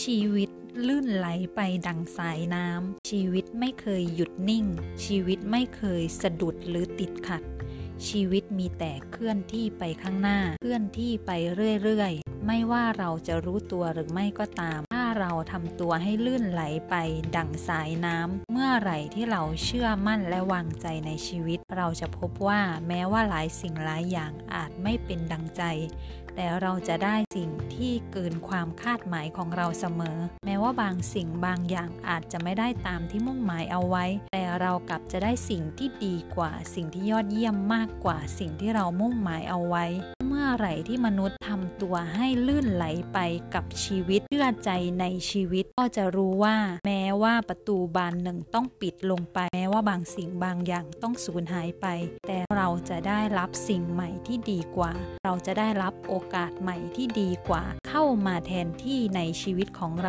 ชีวิตลื่นไหลไปดั่งสายน้ำชีวิตไม่เคยหยุดนิ่งชีวิตไม่เคยสะดุดหรือติดขัดชีวิตมีแต่เคลื่อนที่ไปข้างหน้าเคลื่อนที่ไปเรื่อยๆไม่ว่าเราจะรู้ตัวหรือไม่ก็ตามถ้าเราทำตัวให้ลื่นไหลไปดั่งสายน้ำเมื่อไหร่ที่เราเชื่อมั่นและวางใจในชีวิตเราจะพบว่าแม้ว่าหลายสิ่งหลายอย่างอาจไม่เป็นดั่งใจแต่เราจะได้สิ่งที่เกินความคาดหมายของเราเสมอแม้ว่าบางสิ่งบางอย่างอาจจะไม่ได้ตามที่มุ่งหมายเอาไว้แต่เรากลับจะได้สิ่งที่ดีกว่าสิ่งที่ยอดเยี่ยมมากกว่าสิ่งที่เรามุ่งหมายเอาไว้เมื่อไหร่ที่มนุษย์ทำตัวให้ลื่นไหลไปกับชีวิตเชื่อใจในชีวิตก็จะรู้ว่าแม้ว่าประตูบานหนึ่งต้องปิดลงไปแม้ว่าบางสิ่งบางอย่างต้องสูญหายไปแต่เราจะได้รับสิ่งใหม่ที่ดีกว่าเราจะได้รับโอกาสใหม่ที่ดีกว่าเข้ามาแทนที่ในชีวิตของเรา